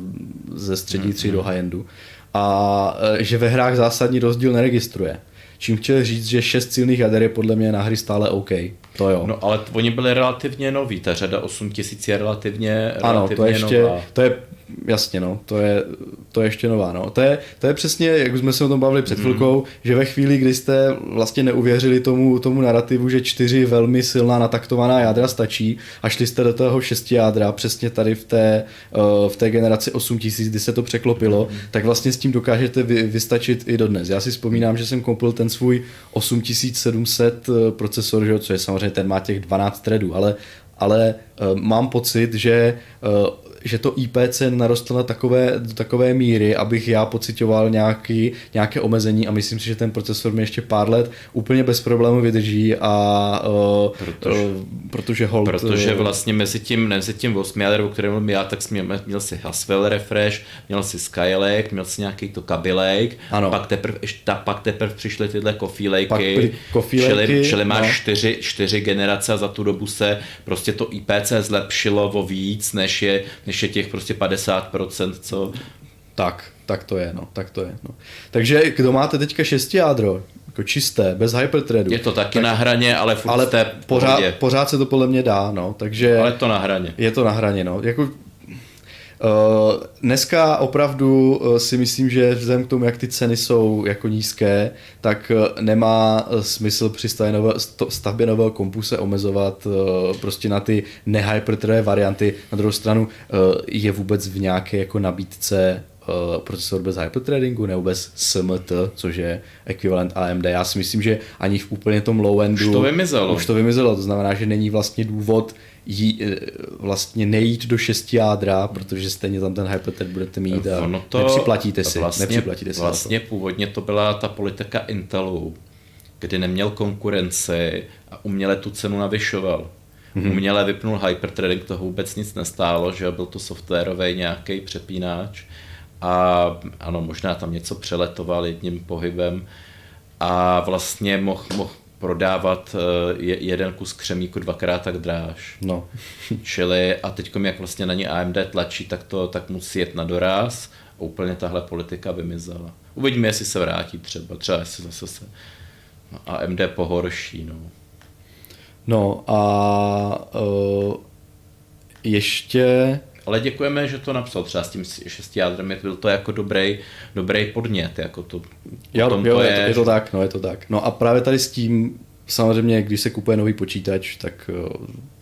ze střední tří do high-endu. A že ve hrách zásadní rozdíl neregistruje. Čím chtěl říct, že 6 silných jader je podle mě na hry stále OK. To jo. No ale oni byli relativně noví, ta řada 8000 je relativně to je ještě, nová. To je jasně, no, to je ještě nová. No. To je přesně, jak už jsme se o tom bavili před chvilkou, že ve chvíli, kdy jste vlastně neuvěřili tomu narrativu, že 4 velmi silná nataktovaná jádra stačí a šli jste do toho 6 jádra, přesně tady v té generaci 8000, kdy se to překlopilo, tak vlastně s tím dokážete vystačit i dodnes. Já si vzpomínám, že jsem koupil ten svůj 8700 procesor, že, co je samozřejmě, ten má těch 12 threadů, ale mám pocit, že to IPC narostlo do takové míry, abych já pocitoval nějaké omezení a myslím si, že ten procesor mi ještě pár let úplně bez problémů vydrží a protože vlastně mezi tím 8 jader, o kterém mluvím já, tak měl si Haswell Refresh, měl si Skylake, měl si nějaký to Coffee Lake, pak teprv přišly tyhle Coffee Lakey, čili máš 4 generace a za tu dobu se prostě to IPC zlepšilo o víc, než je těch prostě 50%, co... Tak to je. Takže kdo máte teďka 6 jádro, jako čisté, bez hyperthreadu... Je to taky na hraně, ale furt pořád se to podle mě dá, no, takže... Ale to na hraně. Je to na hraně, no, jako... Dneska opravdu si myslím, že vzhledem k tomu, jak ty ceny jsou jako nízké, tak nemá smysl při stavbě nového kompu se omezovat prostě na ty nehyperthreadové varianty. Na druhou stranu je vůbec v nějaké jako nabídce procesor bez hyperthreadingu nebo bez SMT, což je ekvivalent AMD. Já si myslím, že ani v úplně tom low-endu už to vymizelo, to znamená, že není vlastně důvod vlastně nejít do 6 jádra, protože stejně tam ten hyperthread budete mít a nepřiplatíte si. Vlastně původně to byla ta politika Intelu, kdy neměl konkurenci a uměle tu cenu navyšoval. Uměle vypnul hyperthreading, toho vůbec nic nestálo, že byl to softwarový nějaký přepínáč a ano, možná tam něco přeletoval jedním pohybem a vlastně mohl prodávat jeden kus křemíku dvakrát tak dráž. No. Čili a teď, jak vlastně na ně AMD tlačí, tak musí jet na doraz a úplně tahle politika vymizela. Uvidíme, jestli se vrátí třeba jestli zase se AMD pohorší. No a ještě... Ale děkujeme, že to napsal, třeba s tím 6 jádrem, byl to jako dobrý podnět, jako to. Je to tak. No a právě tady s tím, samozřejmě, když se kupuje nový počítač,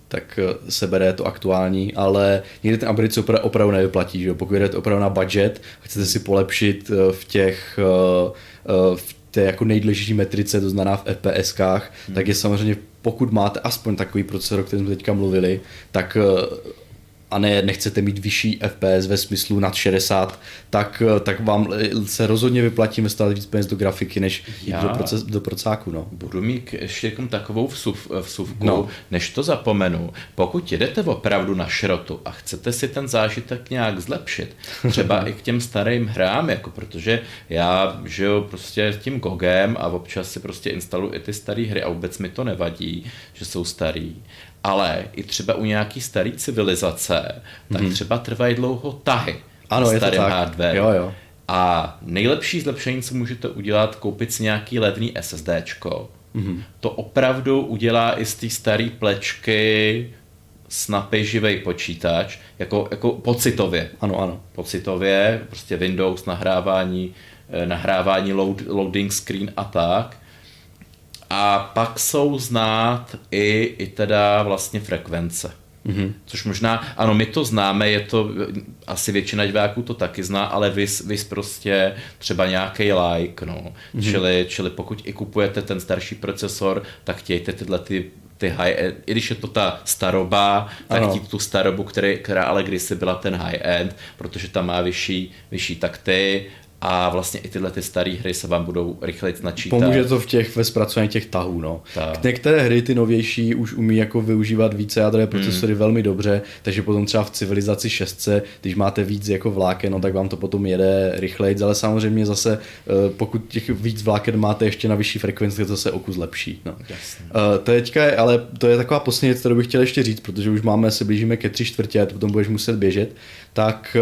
tak se bere to aktuální, ale někdy ten upgrade se opravdu nevyplatí, že? Pokud jdete opravdu na budget, chcete si polepšit v té jako nejdůležitější metrice, to znamená v FPSkách, tak je samozřejmě, pokud máte aspoň takový procesor, o kterém jsme teďka mluvili, tak a ne, nechcete mít vyšší FPS ve smyslu nad 60, tak vám se rozhodně vyplatí investovat víc peněz do grafiky, než do procáku. No. Budu mít ještě takovou vsuvku, než to zapomenu. Pokud jedete opravdu na šrotu a chcete si ten zážitek nějak zlepšit, třeba i k těm starým hrám, jako protože já žiju prostě s tím GOGem a občas si prostě instaluji i ty staré hry a vůbec mi to nevadí, že jsou starý. Ale i třeba u nějaký starý civilizace, tak třeba trvají dlouho tahy na starém hardware. Jo. A nejlepší zlepšení, co můžete udělat, koupit si nějaký levný SSDčko. To opravdu udělá i z té staré plečky snapy živej počítač, jako pocitově. Ano. Pocitově, prostě Windows, nahrávání loading screen a tak. A pak jsou znát i teda vlastně frekvence. Což možná, ano, my to známe, je to, asi většina diváků to taky zná, ale vys prostě třeba nějaký like, no. Čili pokud i kupujete ten starší procesor, tak chtějte tyhle ty high-end, i když je to ta staroba, tak chtít tu starobu, která ale kdysi byla ten high-end, protože tam má vyšší takty, a vlastně i tyhle ty staré hry se vám budou rychleji načítat. Pomůže to ve zpracování těch tahů. No. Tak. Některé hry, ty novější, už umí jako využívat více jádrové procesory velmi dobře, takže potom třeba v Civilizaci 6, když máte víc jako vláken, no, tak vám to potom jede rychleji, ale samozřejmě zase, pokud těch víc vláken máte ještě na vyšší frekvenci, to zase o kus lepší. No. Teďka, ale to je taková poslední věc, kterou bych chtěl ještě říct, protože už se blížíme ke 3/4 a potom budeš muset běžet, tak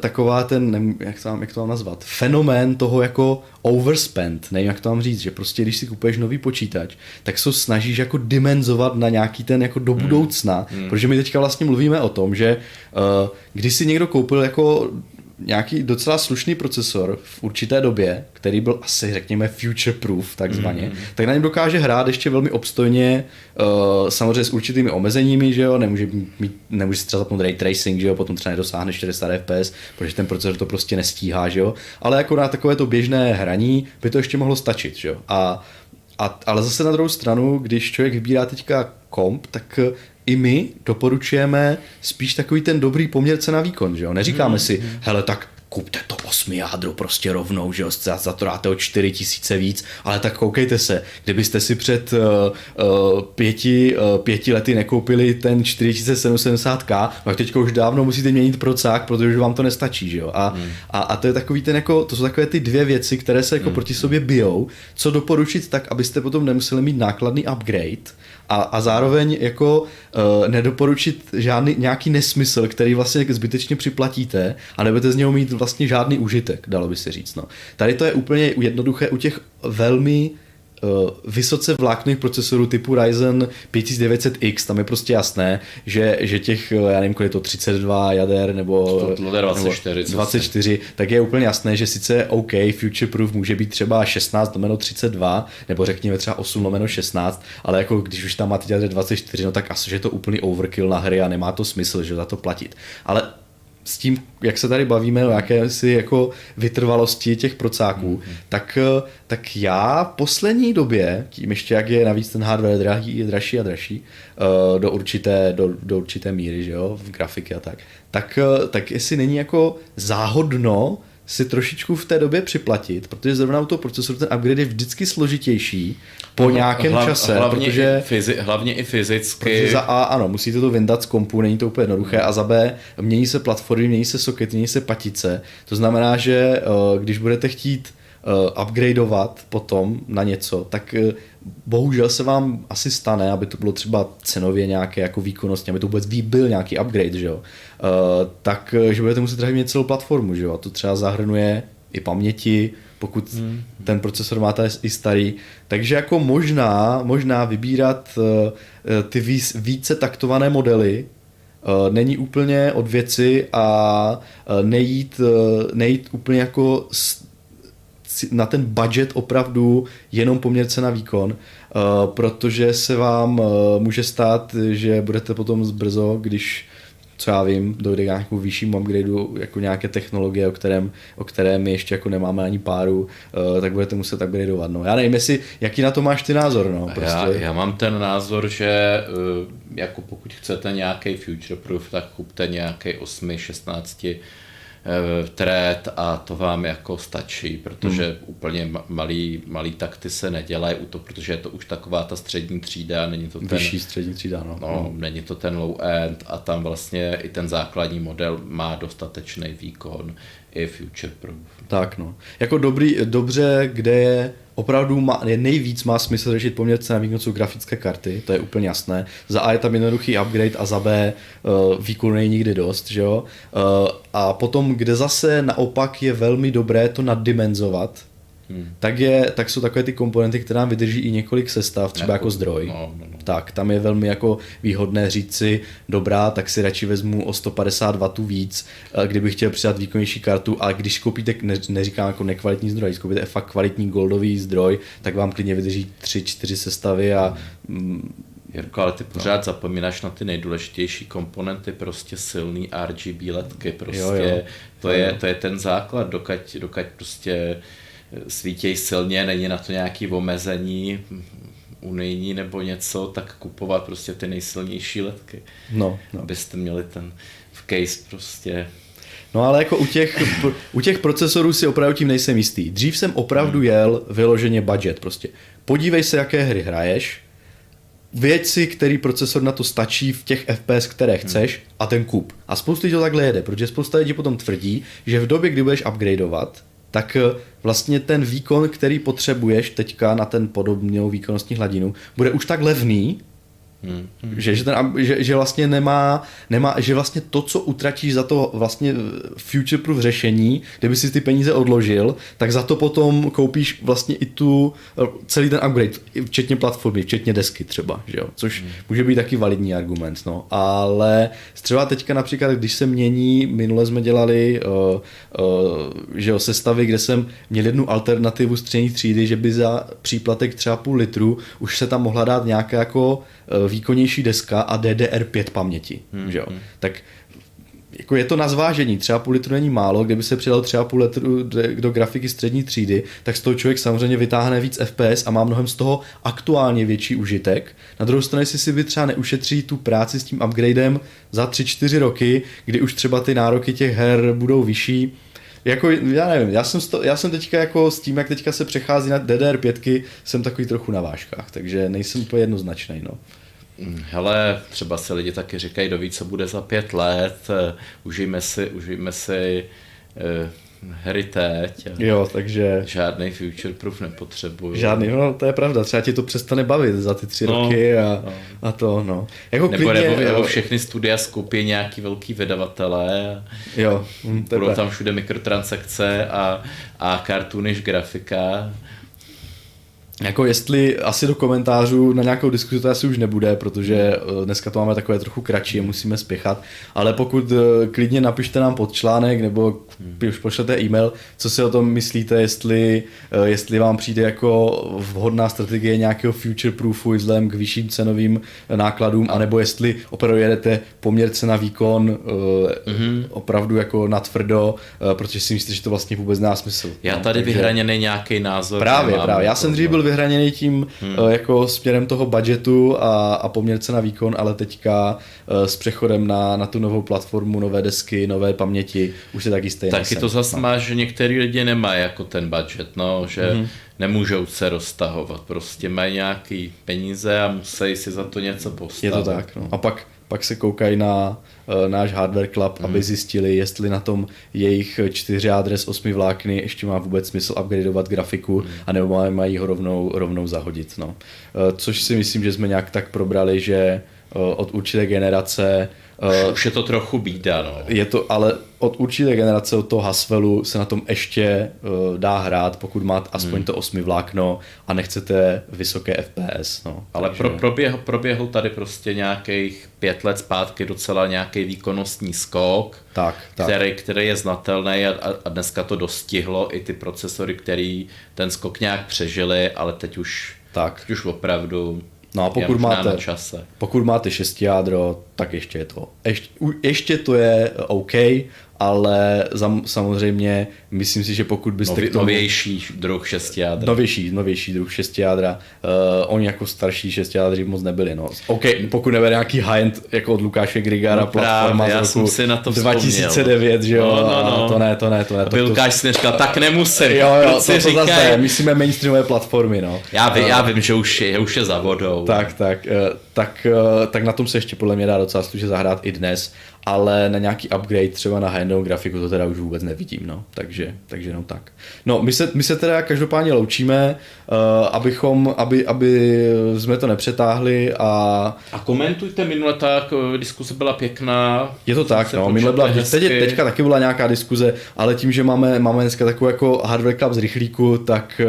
taková ten, nevím, jak to mám nazvat, fenomén toho jako overspend, nevím, jak to mám říct, že prostě když si kupuješ nový počítač, tak se snažíš jako dimenzovat na nějaký ten jako do budoucna, protože my teďka vlastně mluvíme o tom, že když si někdo koupil jako nějaký docela slušný procesor v určité době, který byl asi, řekněme, future proof takzvaně, tak na něm dokáže hrát ještě velmi obstojně, samozřejmě s určitými omezeními, že jo, nemůže si třeba zapnout ray tracing, že jo, potom třeba nedosáhne 40 fps, protože ten procesor to prostě nestíhá, že jo, ale jako na takové to běžné hraní by to ještě mohlo stačit, že jo, ale zase na druhou stranu, když člověk vybírá teďka komp, tak i my doporučujeme spíš takový ten dobrý poměr cena výkon, že jo? Neříkáme si, hele, tak kupte to 8 jádro prostě rovnou, že jo, za to dáte o 4000 víc, ale tak koukejte se, kdybyste si před pěti lety nekoupili ten 4770K, no teďka už dávno musíte měnit procák, protože vám to nestačí, že jo, a to je takový ten jako, to jsou takové ty dvě věci, které se jako proti sobě bijou, co doporučit tak, abyste potom nemuseli mít nákladný upgrade, a zároveň jako nedoporučit nějaký nesmysl, který vlastně zbytečně připlatíte a nebudete z něho mít vlastně žádný užitek, dalo by se říct. No. Tady to je úplně jednoduché u těch velmi vysoce vláknových procesorů typu Ryzen 5900X, tam je prostě jasné, že těch, já nevím, kolik je to 32 jader nebo 24, tak je úplně jasné, že sice OK, future proof může být třeba 16/32, nebo řekněme třeba 8/16, ale jako když už tam máte jader 24, no tak asi, že je to úplný overkill na hry a nemá to smysl, že za to platit. Ale s tím, jak se tady bavíme o jakési jako vytrvalosti těch procáků, tak já poslední době, tím ještě jak je navíc ten hardware dražší a dražší, do určité míry, že jo, v grafiky a tak, tak jestli není jako záhodno si trošičku v té době připlatit, protože zrovna u toho procesoru ten upgrade je vždycky složitější po nějakém čase. Hlavně i fyzicky. Protože za A ano, musíte to vyndat z kompu, není to úplně jednoduché, a za B mění se platformy, mění se sokety, mění se patice. To znamená, že když budete chtít upgradeovat potom na něco, tak bohužel se vám asi stane, aby to bylo třeba cenově nějaké jako výkonnostně, aby to vůbec byl nějaký upgrade, že jo? Tak, že budete muset třeba mít celou platformu, že jo? A to třeba zahrnuje i paměti, pokud ten procesor máte i starý. Takže jako možná vybírat ty více taktované modely není úplně od věci a nejít úplně jako na ten budget opravdu jenom poměrce na výkon, protože se vám může stát, že budete potom brzo, když, co já vím, dojde k nějakému vyššímu upgradeu, jako nějaké technologie, o které my ještě jako nemáme ani páru, tak budete muset upgradeovat. No, já nevím, jaký na to máš ty názor. No, prostě. Já mám ten názor, že jako pokud chcete nějaký future proof, tak kupte nějaký 8, 16 thread a to vám jako stačí, protože úplně malý takty se nedělají u toho, protože je to už taková ta střední třída, není to ten vyšší střední třída, no. Není to ten low end a tam vlastně i ten základní model má dostatečný výkon i future proof. Tak no. Jako dobře, kde je opravdu nejvíc má smysl řešit poměrce na výkonu grafické karty, to je úplně jasné. Za A je tam jednoduchý upgrade a za B výkonu není nikdy dost, že jo? A potom, kde zase naopak je velmi dobré to naddimenzovat, tak jsou takové ty komponenty, které nám vydrží i několik sestav, třeba jako zdroj. No. Tak, tam je velmi jako výhodné říct si, dobrá, tak si radši vezmu o 150 W víc, kdybych chtěl přidat výkonnější kartu, ale když koupíte, neříkám jako nekvalitní zdroj, když koupíte fakt kvalitní goldový zdroj, tak vám klidně vydrží 3-4 sestavy a... Jirko, ale ty pořád zapomínáš na ty nejdůležitější komponenty, prostě silný RGB ledky, prostě jo. To je ten základ, dokud prostě svítěj silně, není na to nějaký omezení unijní nebo něco, tak kupovat prostě ty nejsilnější ledky, abyste měli ten v case prostě. No ale jako u těch procesorů si opravdu tím nejsem jistý. Dřív jsem opravdu jel vyloženě budget prostě. Podívej se, jaké hry hraješ, věď si, který procesor na to stačí v těch FPS, které chceš a ten kup. A spousta lidí to takhle jede, protože spousta lidí potom tvrdí, že v době, kdy budeš upgradeovat, tak vlastně ten výkon, který potřebuješ teďka na ten podobnou výkonnostní hladinu, bude už tak levný, že vlastně nemá, že vlastně to, co utratíš za to vlastně future proof řešení, kdyby si ty peníze odložil, tak za to potom koupíš vlastně i tu celý ten upgrade, včetně platformy, včetně desky třeba, že jo? Což může být taky validní argument, no, ale třeba teďka například, když se mění, minule jsme dělali že jo, sestavy, kde jsem měl jednu alternativu střední třídy, že by za příplatek třeba 0,5 litru už se tam mohla dát nějaká jako výkonnější deska a DDR5 paměti, že jo? Tak jako je to na zvážení, třeba 0,5 litru není málo, kdyby se přidal třeba 0,5 litru do grafiky střední třídy, tak z toho člověk samozřejmě vytáhne víc FPS a má mnohem z toho aktuálně větší užitek. Na druhou stranu, jestli si by třeba neušetří tu práci s tím upgradem za 3-4 roky, kdy už třeba ty nároky těch her budou vyšší. Jako, já nevím, já jsem teďka jako s tím, jak teďka se přechází na DDR5, jsem takový trochu na vážkách, takže nejsem úplně jednoznačný, no. Hele, třeba si lidi taky říkají, doví, co bude za 5 let, užijme si hry teď. Jo, takže... Žádný future proof nepotřebuju. Žádný, no to je pravda, třeba ti to přestane bavit za ty 3 roky a to, no. Jako nebo všechny studia skupí nějaký velký vydavatelé. Jo. Budou tam všude mikrotransakce a cartoonish grafika. Jako jestli asi do komentářů na nějakou diskuzi to asi už nebude, protože dneska to máme takové trochu kratší a musíme spěchat, ale pokud klidně napište nám pod článek nebo už pošlete e-mail, co si o tom myslíte, jestli vám přijde jako vhodná strategie nějakého future proofu vzhledem k vyšším cenovým nákladům, anebo jestli opravdu jedete poměrce na výkon opravdu jako natvrdo, protože si myslíte, že to vlastně vůbec nemá smysl. Já tady vyhraněný nějaký názor. Právě. Já jsem dřív byl vyhraněný tím jako směrem toho budgetu a poměrce na výkon, ale teďka s přechodem na tu novou platformu, nové desky, nové paměti, už je taky stejné. Taky to zase má, že některý lidi nemají jako ten budget, no, že nemůžou se roztahovat, prostě mají nějaký peníze a musí si za to něco postavit. Je to tak, no. A pak se koukají na náš Hardware Club, aby zjistili, jestli na tom jejich 4 adres 8 vlákny ještě má vůbec smysl upgradeovat grafiku, anebo mají ho rovnou zahodit. No. Což si myslím, že jsme nějak tak probrali, že od určité generace... Už je to trochu bída, no. Je to, ale od určité generace, od toho Haswellu se na tom ještě dá hrát, pokud máte aspoň to 8 vlákno a nechcete vysoké FPS, no. Ale takže... proběhl tady prostě nějakých 5 let zpátky docela nějaký výkonnostní skok, tak. Který je znatelný a dneska to dostihlo i ty procesory, který ten skok nějak přežili, ale teď už opravdu... No a pokud máte 6 jádro, tak ještě je to. Ještě to je OK, ale samozřejmě myslím si, že pokud byste... Novější druh 6 jádra. Novější druh 6 jádra. Oni jako starší 6 jádry moc nebyli. No. OK, pokud nebyl nějaký high-end jako od Lukáše Grigara, no, platforma z roku 2009, že jo? No. To ne. Lukáš si neříkal, tak nemusím. Jo, to zase, myslíme mainstreamové platformy, no. Já vím, že už je za vodou. Tak na tom se ještě podle mě dá docela služe zahrát i dnes, ale na nějaký upgrade třeba na high-endovou grafiku to teda už vůbec nevidím, no. Takže no tak. No, my se teda každopádně loučíme, aby jsme to nepřetáhli a komentujte, minule ta diskuze byla pěkná. Je to tak, no, minule byla hezky. Teďka taky byla nějaká diskuze, ale tím, že máme dneska takovou jako Hardware Club z rychlíku, tak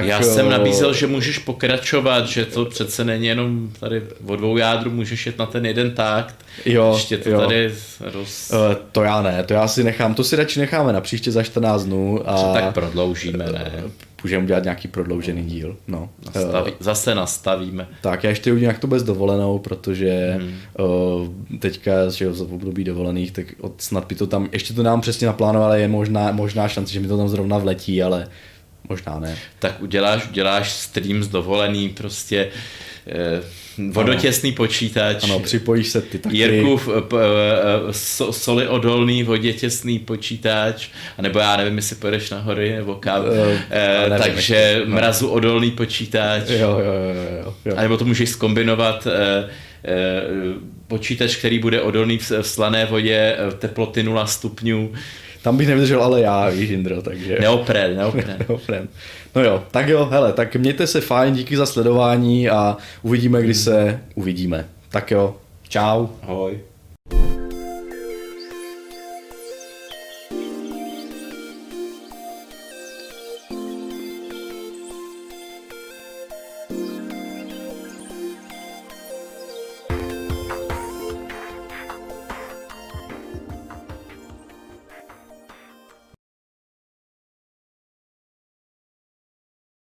já jsem nabízel, že můžeš pokračovat, že to přece není jenom tady o 2 jádru, můžeš jet na ten jeden takt. Jo, ještě to jo. Tady to já ne, to já si nechám, to si radši necháme na příště za 14 dnů. A tak prodloužíme, ne? Můžeme udělat nějaký prodloužený díl. No. Zase nastavíme. Tak, já ještě udělám, jak to bez dovolenou, protože teďka, že v období dovolených, tak snad by to tam, ještě to nám přesně naplánovali, je možná šance, že mi to tam zrovna vletí, ale možná ne. Tak uděláš stream z dovolený, prostě vodotěsný počítač. Ano, připojíš se ty taky. Jirkův soliodolný vodotěsný počítač, anebo já nevím, jestli půjdeš na hory nebo kam, takže mrazuodolný počítač. Jo. A nebo to můžeš zkombinovat počítač, který bude odolný v slané vodě, teploty 0 stupňů. Tam bych nevydržel, ale já, víš, Indro, takže... Neopren. No jo, tak jo, hele, tak mějte se fajn, díky za sledování a uvidíme, kdy se uvidíme. Tak jo, čau. Ahoj.